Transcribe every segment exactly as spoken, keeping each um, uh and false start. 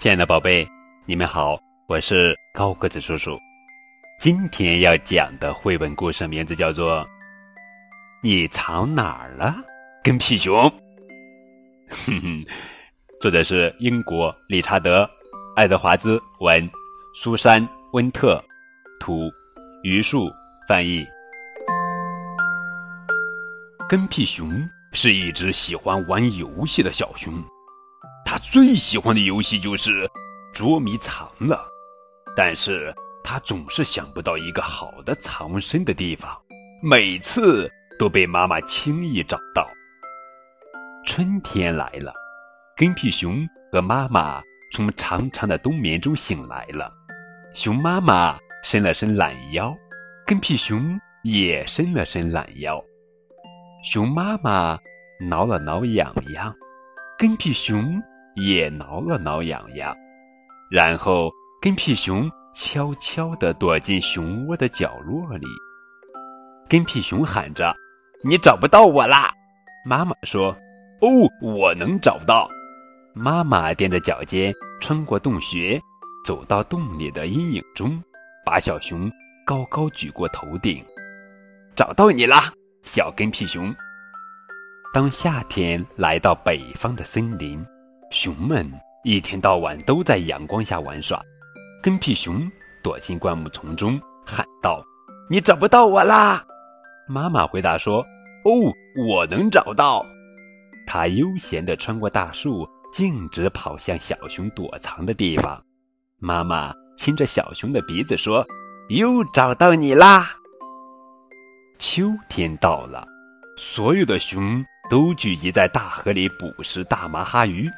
亲爱的宝贝，你们好，我是高个子叔叔。今天要讲的绘本故事名字叫做《你藏哪儿了，跟屁熊》。哼哼，作者是英国理查德·爱德华兹文，苏珊·温特图，榆树翻译。跟屁熊是一只喜欢玩游戏的小熊。他最喜欢的游戏就是捉迷藏了，但是他总是想不到一个好的藏身的地方，每次都被妈妈轻易找到。春天来了，跟屁熊和妈妈从长长的冬眠中醒来了。熊妈妈伸了伸懒腰，跟屁熊也伸了伸懒腰。熊妈妈挠了挠痒痒，跟屁熊也挠了挠痒痒，然后跟屁熊悄悄地躲进熊窝的角落里。跟屁熊喊着：“你找不到我啦！”妈妈说：“哦，我能找到。”妈妈踮着脚尖穿过洞穴，走到洞里的阴影中，把小熊高高举过头顶。“找到你啦，小跟屁熊！”当夏天来到北方的森林，熊们一天到晚都在阳光下玩耍。跟屁熊躲进灌木丛中喊道：“你找不到我啦！”妈妈回答说：“哦，我能找到。”他悠闲地穿过大树，径直跑向小熊躲藏的地方。妈妈亲着小熊的鼻子说：“又找到你啦！”秋天到了，所有的熊都聚集在大河里捕食大麻哈鱼。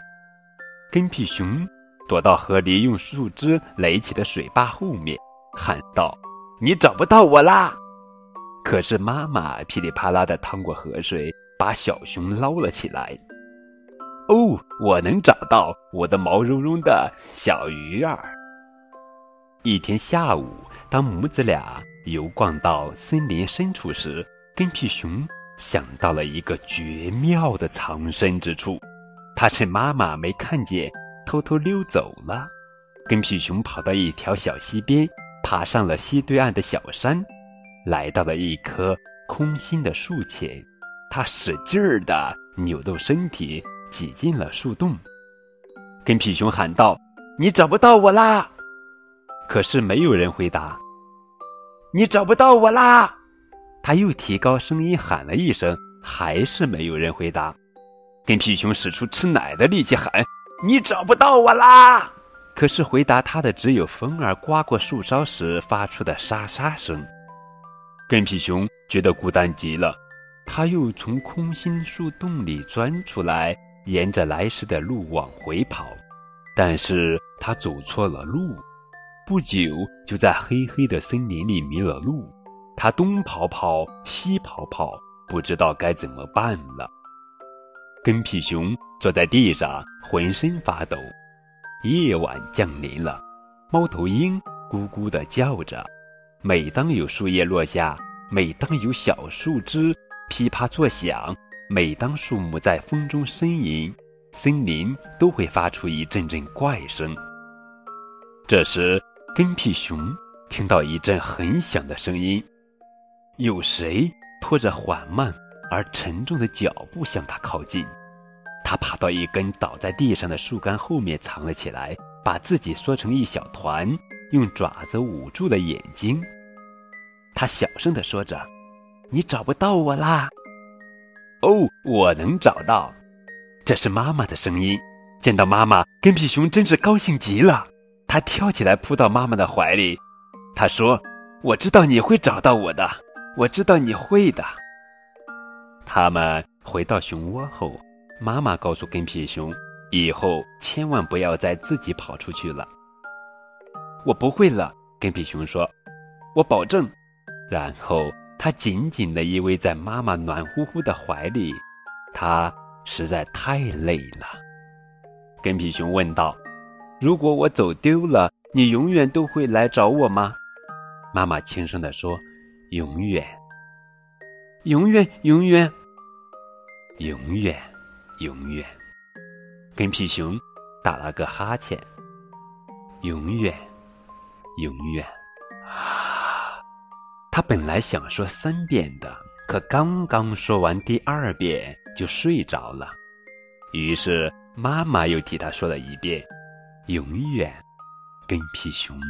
跟屁熊躲到河里用树枝垒起的水坝后面，喊道：“你找不到我啦！”可是妈妈噼里啪啦地趟过河水，把小熊捞了起来。“哦，我能找到，我的毛茸茸的小鱼儿！”一天下午，当母子俩游逛到森林深处时，跟屁熊想到了一个绝妙的藏身之处，他趁妈妈没看见偷偷溜走了。跟屁熊跑到一条小溪边，爬上了溪对岸的小山，来到了一棵空心的树前。他使劲儿地扭动身体，挤进了树洞。跟屁熊喊道：“你找不到我啦！”可是没有人回答。“你找不到我啦！”他又提高声音喊了一声，还是没有人回答。跟屁熊使出吃奶的力气喊：“你找不到我啦！”可是回答他的只有风儿刮过树梢时发出的沙沙声。跟屁熊觉得孤单极了，他又从空心树洞里钻出来，沿着来时的路往回跑。但是他走错了路，不久就在黑黑的森林里迷了路。他东跑跑西跑跑，不知道该怎么办了。跟屁熊坐在地上浑身发抖。夜晚降临了，猫头鹰咕咕地叫着。每当有树叶落下，每当有小树枝噼啪作响，每当树木在风中呻吟，森林都会发出一阵阵怪声。这时跟屁熊听到一阵很响的声音，有谁拖着缓慢而沉重的脚步向他靠近。他爬到一根倒在地上的树干后面藏了起来，把自己缩成一小团，用爪子捂住了眼睛。他小声地说着：“你找不到我啦！”“哦，我能找到。”这是妈妈的声音。见到妈妈，跟屁熊真是高兴极了。他跳起来扑到妈妈的怀里。他说：“我知道你会找到我的，我知道你会的。”他们回到熊窝后，妈妈告诉跟屁熊，以后千万不要再自己跑出去了。“我不会了。”跟屁熊说，“我保证。”然后他紧紧地依偎在妈妈暖乎乎的怀里，他实在太累了。跟屁熊问道：“如果我走丢了，你永远都会来找我吗？”妈妈轻声地说：“永远，永远，永远，永远，永远。”跟屁熊打了个哈欠，永远，永远。他本来想说三遍的，可刚刚说完第二遍就睡着了。于是妈妈又替他说了一遍，永远跟屁熊。